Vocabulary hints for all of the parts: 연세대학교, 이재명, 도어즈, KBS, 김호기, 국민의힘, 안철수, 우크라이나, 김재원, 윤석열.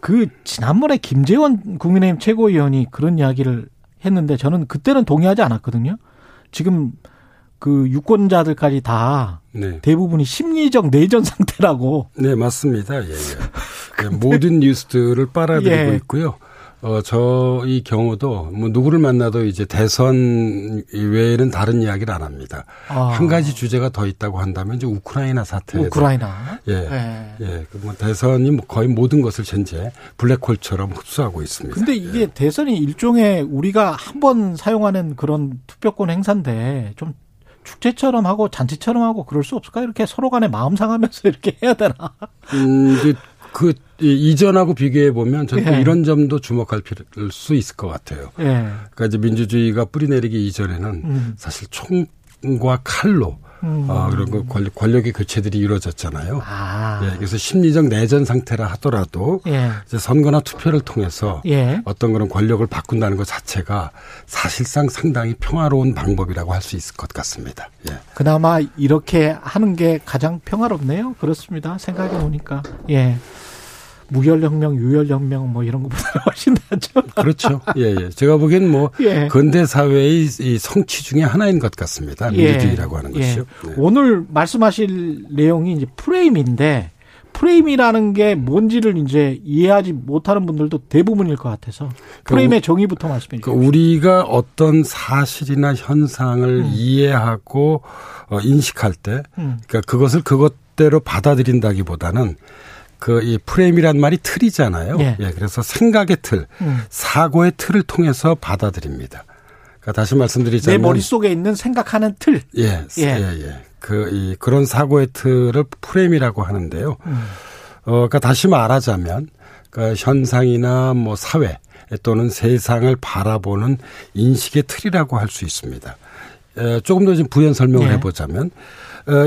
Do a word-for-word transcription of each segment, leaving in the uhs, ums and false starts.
그 지난번에 김재원 국민의힘 최고위원이 그런 이야기를 했는데 저는 그때는 동의하지 않았거든요. 지금 그 유권자들까지 다 네. 대부분이 심리적 내전 상태라고. 네, 맞습니다. 예, 예. 모든 뉴스들을 빨아들이고 예. 있고요. 어, 저의 경우도 뭐 누구를 만나도 이제 대선 외에는 다른 이야기를 안 합니다. 아. 한 가지 주제가 더 있다고 한다면 이제 우크라이나 사태. 우크라이나. 예, 네. 예. 뭐 대선이 거의 모든 것을 현재 블랙홀처럼 흡수하고 있습니다. 근데 이게 예. 대선이 일종의 우리가 한 번 사용하는 그런 투표권 행사인데 좀 축제처럼 하고 잔치처럼 하고 그럴 수 없을까? 이렇게 서로 간에 마음 상하면서 이렇게 해야 되나? 음, 그, 그 이전하고 비교해 보면 저는 예. 이런 점도 주목할 수 있을 것 같아요. 예. 그러니까 이제 민주주의가 뿌리내리기 이전에는 음. 사실 총과 칼로 음. 어, 그런 거 권력, 권력의 교체들이 이루어졌잖아요. 아. 예, 그래서 심리적 내전 상태라 하더라도 예. 이제 선거나 투표를 통해서 예. 어떤 그런 권력을 바꾼다는 것 자체가 사실상 상당히 평화로운 방법이라고 할 수 있을 것 같습니다. 예. 그나마 이렇게 하는 게 가장 평화롭네요. 그렇습니다. 생각해 보니까. 예. 무혈혁명, 유혈혁명 뭐 이런 것보다 훨씬 낫죠. 그렇죠. 예, 예. 제가 보기엔 뭐 예. 근대 사회의 이 성취 중에 하나인 것 같습니다. 민주주의라고 예. 하는 것이죠. 예. 네. 오늘 말씀하실 내용이 이제 프레임인데 프레임이라는 게 뭔지를 이제 이해하지 못하는 분들도 대부분일 것 같아서 프레임의 그, 정의부터 말씀해 주세요. 그 우리가 어떤 사실이나 현상을 음. 이해하고 어, 인식할 때 음. 그러니까 그것을 그것대로 받아들인다기보다는 그 이 프레임이란 말이 틀이잖아요. 예. 예, 그래서 생각의 틀, 음. 사고의 틀을 통해서 받아들입니다. 그러니까 다시 말씀드리자면 내 머릿속에 있는 생각하는 틀. 예, 예, 예. 예. 그 이 그런 사고의 틀을 프레임이라고 하는데요. 음. 어, 그러니까 다시 말하자면 그러니까 현상이나 뭐 사회 또는 세상을 바라보는 인식의 틀이라고 할 수 있습니다. 예, 조금 더 지금 부연 설명을 예. 해보자면.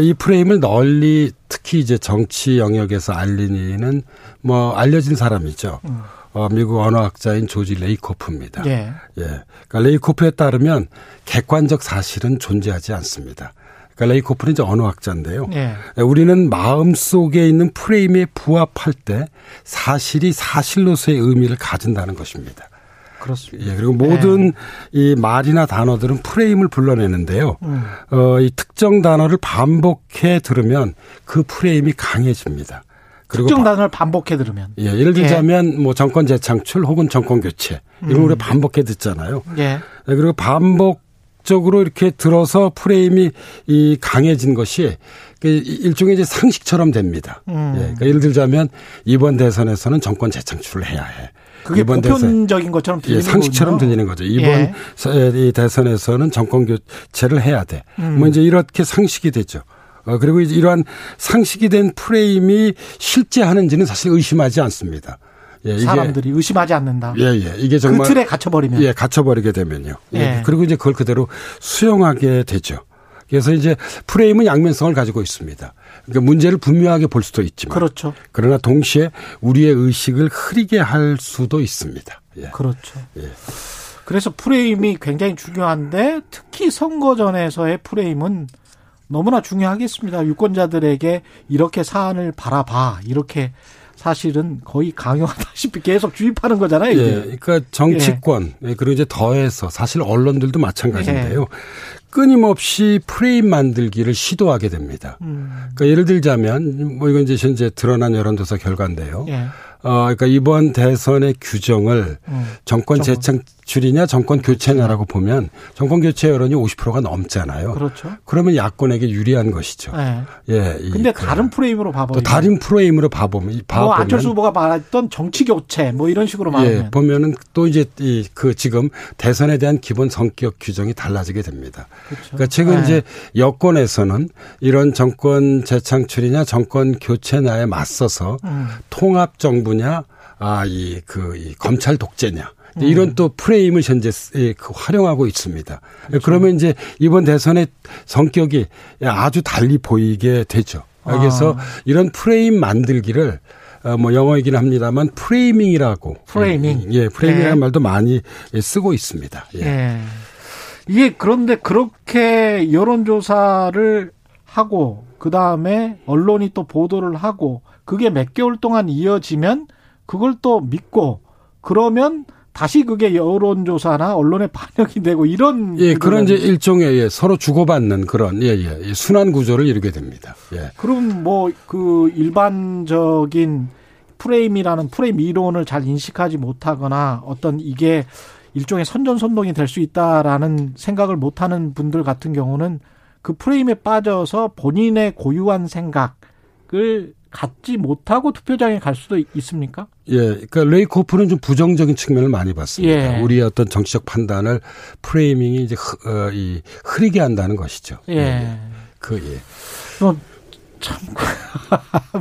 이 프레임을 널리 특히 이제 정치 영역에서 알리는 뭐 알려진 사람이죠. 음. 어, 미국 언어학자인 조지 레이코프입니다. 예. 예. 그러니까 레이코프에 따르면 객관적 사실은 존재하지 않습니다. 그러니까 레이코프는 이제 언어학자인데요. 예. 우리는 마음 속에 있는 프레임에 부합할 때 사실이 사실로서의 의미를 가진다는 것입니다. 그렇습니다. 예, 그리고 모든 네. 이 말이나 단어들은 프레임을 불러내는데요. 음. 어, 이 특정 단어를 반복해 들으면 그 프레임이 강해집니다. 그리고 특정 단어를 반복해 들으면. 예, 예를 들자면 예. 뭐 정권 재창출 혹은 정권 교체 이런 걸 음. 반복해 듣잖아요. 예. 그리고 반복적으로 이렇게 들어서 프레임이 이 강해진 것이 일종의 이제 상식처럼 됩니다. 음. 예, 그러니까 예를 들자면 이번 대선에서는 정권 재창출을 해야 해. 그게 보편적인 것처럼 들리는 예, 상식처럼 거군요. 들리는 거죠. 이번 예. 대선에서는 정권 교체를 해야 돼. 음. 뭐 이제 이렇게 상식이 됐죠. 그리고 이제 이러한 상식이 된 프레임이 실제하는지는 사실 의심하지 않습니다. 예, 이게 사람들이 의심하지 않는다. 예, 예. 이게 정말 그 틀에 갇혀버리면. 예, 갇혀버리게 되면요. 예. 예. 그리고 이제 그걸 그대로 수용하게 되죠. 그래서 이제 프레임은 양면성을 가지고 있습니다. 그러니까 문제를 분명하게 볼 수도 있지만. 그렇죠. 그러나 동시에 우리의 의식을 흐리게 할 수도 있습니다. 예. 그렇죠. 예. 그래서 프레임이 굉장히 중요한데 특히 선거 전에서의 프레임은 너무나 중요하겠습니다. 유권자들에게 이렇게 사안을 바라봐. 이렇게 사실은 거의 강요하다시피 계속 주입하는 거잖아요. 이게. 예. 그러니까 정치권 예. 그리고 이제 더해서 사실 언론들도 마찬가지인데요. 예. 끊임없이 프레임 만들기를 시도하게 됩니다. 음. 그러니까 예를 들자면 뭐 이건 이제 현재 드러난 여론조사 결과인데요. 예. 어, 그러니까 이번 대선의 규정을 음. 정권 재창출이냐 정권 교체냐라고 보면 정권 교체 여론이 오십 퍼센트가 넘잖아요. 그렇죠. 그러면 야권에게 유리한 것이죠. 네. 예. 근데 다른 프레임으로 봐보면. 또 다른 프레임으로 봐보면. 뭐 안철수 후보가 말했던 정치 교체 뭐 이런 식으로 말하면. 예. 보면은 또 이제 이 그 지금 대선에 대한 기본 성격 규정이 달라지게 됩니다. 그렇죠. 그러니까 최근 네. 이제 여권에서는 이런 정권 재창출이냐 정권 교체냐에 맞서서 음. 통합 정부 냐 아, 이, 그, 이, 검찰 독재냐. 음. 이런 또 프레임을 현재 활용하고 있습니다. 그렇죠. 그러면 이제 이번 대선의 성격이 아주 달리 보이게 되죠. 그래서 아. 이런 프레임 만들기를 뭐 영어이긴 합니다만 프레이밍이라고. 프레이밍. 예, 프레이밍이라는 네. 말도 많이 쓰고 있습니다. 예. 예. 이게 그런데 그렇게 여론조사를 하고 그다음에 언론이 또 보도를 하고 그게 몇 개월 동안 이어지면 그걸 또 믿고 그러면 다시 그게 여론조사나 언론에 반영이 되고 이런. 예, 그런 이제 일종의 예, 서로 주고받는 그런, 예, 예, 순환 구조를 이루게 됩니다. 예. 그럼 뭐 그 일반적인 프레임이라는 프레임 이론을 잘 인식하지 못하거나 어떤 이게 일종의 선전선동이 될 수 있다라는 생각을 못하는 분들 같은 경우는 그 프레임에 빠져서 본인의 고유한 생각을 갖지 못하고 투표장에 갈 수도 있습니까? 예, 그러니까 레이코프는 좀 부정적인 측면을 많이 봤습니다. 예. 우리의 어떤 정치적 판단을 프레이밍이 이제 흐, 어, 이, 흐리게 한다는 것이죠. 예, 예. 그 예. 어, 참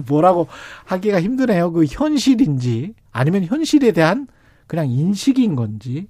뭐라고 하기가 힘드네요. 그 현실인지 아니면 현실에 대한 그냥 인식인 건지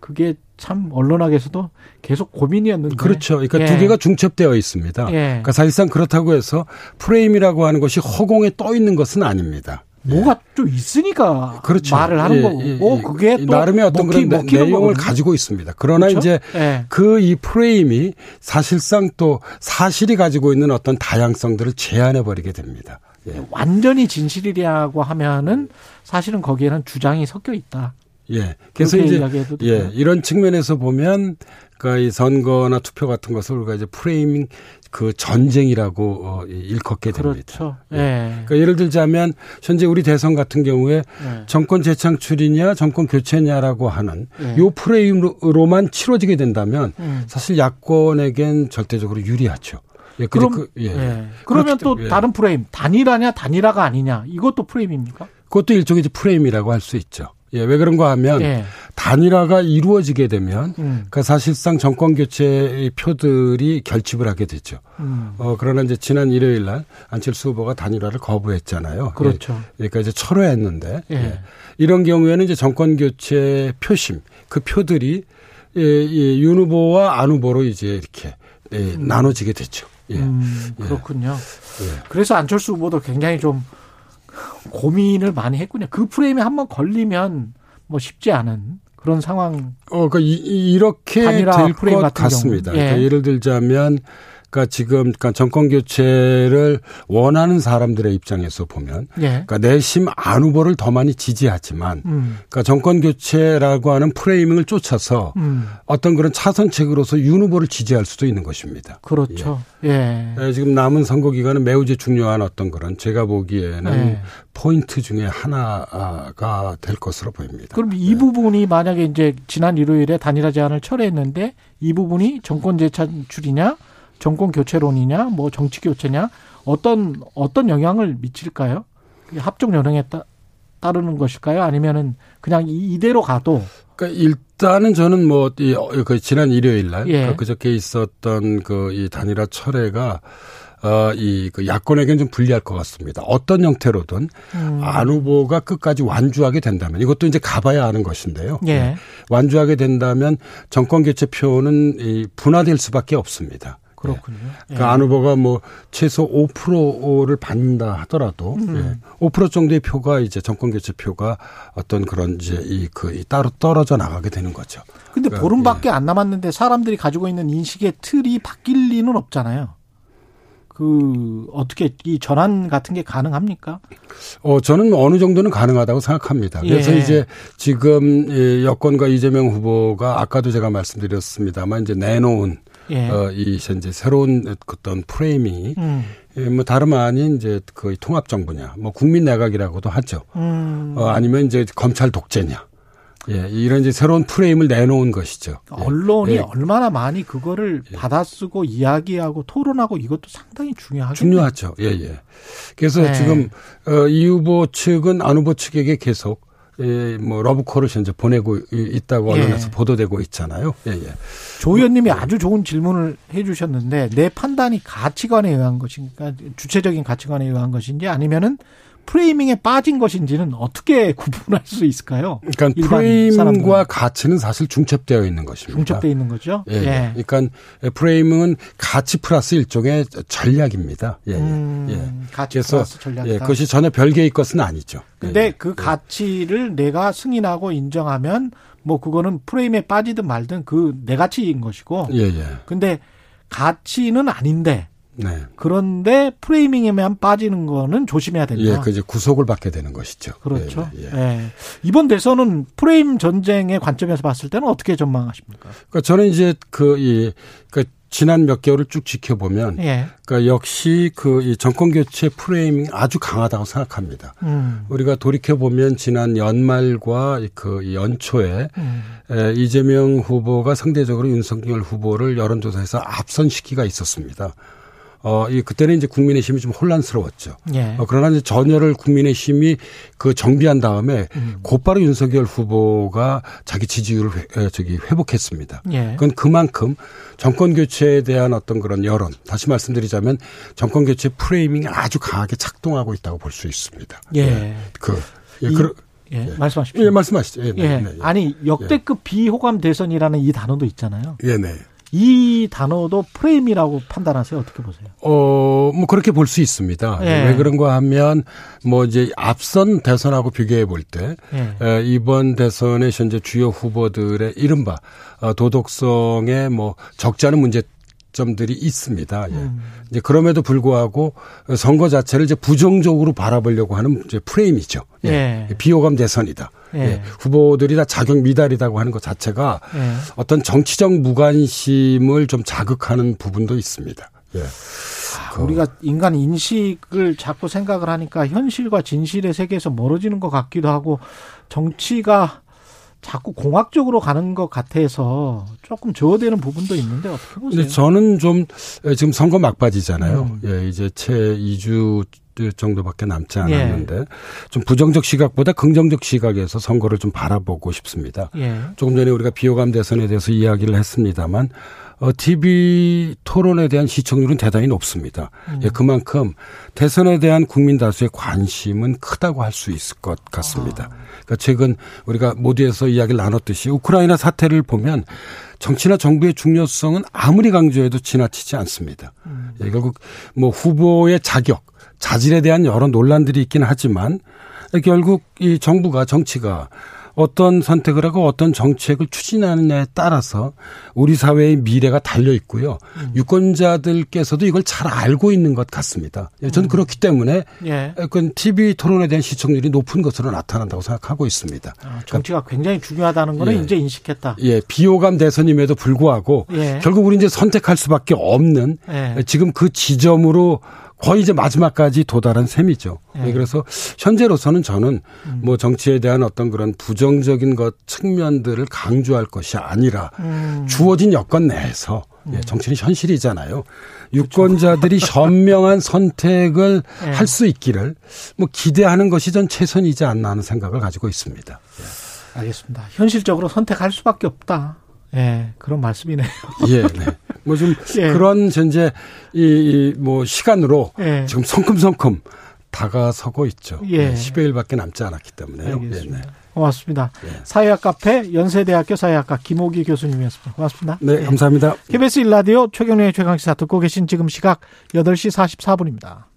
그게 참 언론학에서도 계속 고민이었는데. 그렇죠. 그러니까 예. 두 개가 중첩되어 있습니다. 예. 그러니까 사실상 그렇다고 해서 프레임이라고 하는 것이 허공에 떠 있는 것은 아닙니다. 뭐가 예. 좀 있으니까 그렇죠. 말을 하는 예, 거고, 예, 예. 그게 또 나름의 어떤 먹히, 그런 내용을 거거든요. 가지고 있습니다. 그러나 그렇죠? 이제 예. 그 이 프레임이 사실상 또 사실이 가지고 있는 어떤 다양성들을 제한해 버리게 됩니다. 예. 완전히 진실이라고 하면은 사실은 거기에는 주장이 섞여 있다. 예. 그래서 이제 예, 이런 측면에서 보면 그러니까 이 선거나 투표 같은 것을 우리가 이제 프레이밍 그 전쟁이라고 어, 일컫게 됩니다. 그렇죠. 예. 예. 그러니까 예를 들자면 현재 우리 대선 같은 경우에 예. 정권 재창출이냐 정권 교체냐라고 하는 예. 요 프레임으로만 치러지게 된다면 음. 사실 야권에겐 절대적으로 유리하죠. 예, 그럼 그, 예. 예. 그러면 또 예. 다른 프레임 단일화냐 단일화가 아니냐 이것도 프레임입니까? 그것도 일종의 이제 프레임이라고 할 수 있죠. 예, 왜 그런가 하면 예. 단일화가 이루어지게 되면 음. 그 사실상 정권 교체의 표들이 결집을 하게 되죠. 음. 어, 그러나 이제 지난 일요일 날 안철수 후보가 단일화를 거부했잖아요. 그렇죠. 예, 그러니까 이제 철회했는데 예. 예. 이런 경우에는 이제 정권 교체 표심 그 표들이 예, 예, 윤 후보와 안 후보로 이제 이렇게 예, 음. 나눠지게 됐죠. 예. 음, 그렇군요. 예. 그래서 안철수 후보도 굉장히 좀 고민을 많이 했군요. 그 프레임에 한번 걸리면 뭐 쉽지 않은 그런 상황. 어, 그러니까 이, 이렇게 될 것 같습니다. 예. 그러니까 예를 들자면, 그러니까 지금 그러니까 정권 교체를 원하는 사람들의 입장에서 보면, 예. 그러니까 내심 안 후보를 더 많이 지지하지만, 음. 그러니까 정권 교체라고 하는 프레이밍을 쫓아서 음. 어떤 그런 차선책으로서 윤 후보를 지지할 수도 있는 것입니다. 그렇죠. 예. 예. 예, 지금 남은 선거 기간은 매우 중요한 어떤 그런 제가 보기에는 예. 포인트 중에 하나가 될 것으로 보입니다. 그럼 이 예. 부분이 만약에 이제 지난 일요일에 단일화 제안을 철회했는데 이 부분이 정권 재창출이냐, 정권 교체론이냐, 뭐 정치 교체냐 어떤 어떤 영향을 미칠까요? 합종 연행에 따, 따르는 것일까요? 아니면은 그냥 이대로 가도? 그러니까 일단은 저는 뭐 이, 그 지난 일요일 날 예. 그러니까 그저께 있었던 그 이 단일화 철회가 어, 이, 그, 야권에겐 좀 불리할 것 같습니다. 어떤 형태로든, 음. 안 후보가 끝까지 완주하게 된다면, 이것도 이제 가봐야 하는 것인데요. 예. 네. 완주하게 된다면, 정권 교체 표는 이, 분화될 수밖에 없습니다. 그렇군요. 예. 그러니까 예. 안 후보가 뭐, 최소 오 퍼센트를 받는다 하더라도, 음. 예. 오 퍼센트 정도의 표가 이제 정권 교체 표가 어떤 그런 이제 이, 그, 이, 따로 떨어져 나가게 되는 거죠. 근데 그러니까, 보름밖에 예. 안 남았는데, 사람들이 가지고 있는 인식의 틀이 바뀔 리는 없잖아요. 그 어떻게 이 전환 같은 게 가능합니까? 어 저는 어느 정도는 가능하다고 생각합니다. 그래서 예. 이제 지금 여권과 이재명 후보가 아까도 제가 말씀드렸습니다만 이제 내놓은 예. 어, 이 이제 새로운 어떤 프레이밍이 음. 예, 뭐 다름 아닌 이제 그 통합 정부냐, 뭐 국민 내각이라고도 하죠. 음. 어, 아니면 이제 검찰 독재냐. 예, 이런 이제 새로운 프레임을 내놓은 것이죠. 언론이 예. 얼마나 많이 그거를 예. 받아쓰고 이야기하고 토론하고 이것도 상당히 중요하죠. 중요하죠. 예, 예. 그래서 예. 지금 이 후보 측은 안 후보 측에게 계속 예, 뭐 러브콜을 현재 보내고 있다고 언론에서 예. 보도되고 있잖아요. 예, 예. 조 의원님이 뭐, 아주 좋은 질문을 해 주셨는데 내 판단이 가치관에 의한 것인가, 주체적인 가치관에 의한 것인지 아니면은 프레이밍에 빠진 것인지는 어떻게 구분할 수 있을까요? 그러니까 프레임과 사람들은. 가치는 사실 중첩되어 있는 것입니다. 중첩되어 있는 거죠? 예. 예. 예. 그러니까 프레이밍은 가치 플러스 일종의 전략입니다. 예. 음, 예. 가치 플러스 전략이다. 예. 그것이 전혀 별개의 것은 아니죠. 근데 예. 그 가치를 내가 승인하고 인정하면 뭐 그거는 프레임에 빠지든 말든 그 내 가치인 것이고. 예, 예. 근데 가치는 아닌데. 네. 그런데 프레이밍에만 빠지는 거는 조심해야 된다. 예, 그 이제 구속을 받게 되는 것이죠. 그렇죠. 예, 예. 예. 이번 대선은 프레임 전쟁의 관점에서 봤을 때는 어떻게 전망하십니까? 그러니까 저는 이제 그 이 그 지난 몇 개월을 쭉 지켜보면, 예. 그러니까 역시 그 이 정권 교체 프레임이 아주 강하다고 생각합니다. 음. 우리가 돌이켜 보면 지난 연말과 그 연초에 음. 이재명 후보가 상대적으로 윤석열 후보를 여론조사에서 앞선 시기가 있었습니다. 어, 이, 그때는 이제 국민의힘이 좀 혼란스러웠죠. 예. 어, 그러나 이제 전열을 국민의힘이 그 정비한 다음에 음. 곧바로 윤석열 후보가 자기 지지율을 회, 저기 회복했습니다. 예. 그건 그만큼 정권 교체에 대한 어떤 그런 여론, 다시 말씀드리자면 정권 교체 프레이밍이 아주 강하게 작동하고 있다고 볼 수 있습니다. 예. 예. 그, 예. 이, 그, 예. 예. 말씀하십시오. 예, 말씀하시죠. 예. 네. 예. 네. 아니, 역대급 예. 비호감 대선이라는 이 단어도 있잖아요. 예, 네. 이 단어도 프레임이라고 판단하세요? 어떻게 보세요? 어, 뭐 그렇게 볼 수 있습니다. 예. 왜 그런가 하면 뭐 이제 앞선 대선하고 비교해 볼 때 예. 이번 대선의 현재 주요 후보들의 이른바 도덕성의 뭐 적지 않은 문제 점들이 있습니다. 예. 음. 이제 그럼에도 불구하고 선거 자체를 이제 부정적으로 바라보려고 하는 이제 프레임이죠. 예. 예. 비호감 대선이다. 예. 예. 후보들이 다 자격 미달이라고 하는 것 자체가 예. 어떤 정치적 무관심을 좀 자극하는 부분도 있습니다. 예. 아, 그. 우리가 인간 인식을 자꾸 생각을 하니까 현실과 진실의 세계에서 멀어지는 것 같기도 하고 정치가 자꾸 공학적으로 가는 것 같아서 조금 저어되는 부분도 있는데 어떻게 보세요? 저는 좀 지금 선거 막바지잖아요. 음. 예, 이제 채 이 주 정도밖에 남지 않았는데 예. 좀 부정적 시각보다 긍정적 시각에서 선거를 좀 바라보고 싶습니다. 예. 조금 전에 우리가 비호감 대선에 대해서 이야기를 했습니다만 티비 토론에 대한 시청률은 대단히 높습니다. 음. 예, 그만큼 대선에 대한 국민 다수의 관심은 크다고 할 수 있을 것 같습니다. 아. 그러니까 최근 우리가 모두에서 이야기를 나눴듯이 우크라이나 사태를 보면 정치나 정부의 중요성은 아무리 강조해도 지나치지 않습니다. 음. 예, 결국 뭐 후보의 자격, 자질에 대한 여러 논란들이 있긴 하지만 결국 이 정부가 정치가 어떤 선택을 하고 어떤 정책을 추진하느냐에 따라서 우리 사회의 미래가 달려 있고요. 음. 유권자들께서도 이걸 잘 알고 있는 것 같습니다. 저는 음. 그렇기 때문에 예. 그건 티비 토론에 대한 시청률이 높은 것으로 나타난다고 생각하고 있습니다. 아, 정치가 그러니까, 굉장히 중요하다는 거는 예. 이제 인식했다. 예, 비호감 대선임에도 불구하고 예. 결국 우리 이제 선택할 수밖에 없는 예. 지금 그 지점으로 거의 이제 마지막까지 도달한 셈이죠. 예. 그래서 현재로서는 저는 뭐 정치에 대한 어떤 그런 부정적인 것 측면들을 강조할 것이 아니라 음. 주어진 여건 내에서 음. 예, 정치는 현실이잖아요. 유권자들이 그렇죠. 현명한 선택을 예. 할 수 있기를 뭐 기대하는 것이 전 최선이지 않나 하는 생각을 가지고 있습니다. 예. 알겠습니다. 현실적으로 선택할 수밖에 없다. 예, 그런 말씀이네요. 예, 네. 뭐 좀 예. 그런 이제 이 뭐 시간으로 예. 지금 성큼성큼 다가서고 있죠. 예. 십여 일밖에 남지 않았기 때문에요. 알겠습니다. 예, 네. 고맙습니다. 예. 사회학 카페 연세대학교 사회학과 김호기 교수님이었습니다. 고맙습니다. 네, 예. 감사합니다. 케이비에스 일 라디오 최경영의 최강시사 듣고 계신 지금 시각 여덟 시 사십사 분입니다.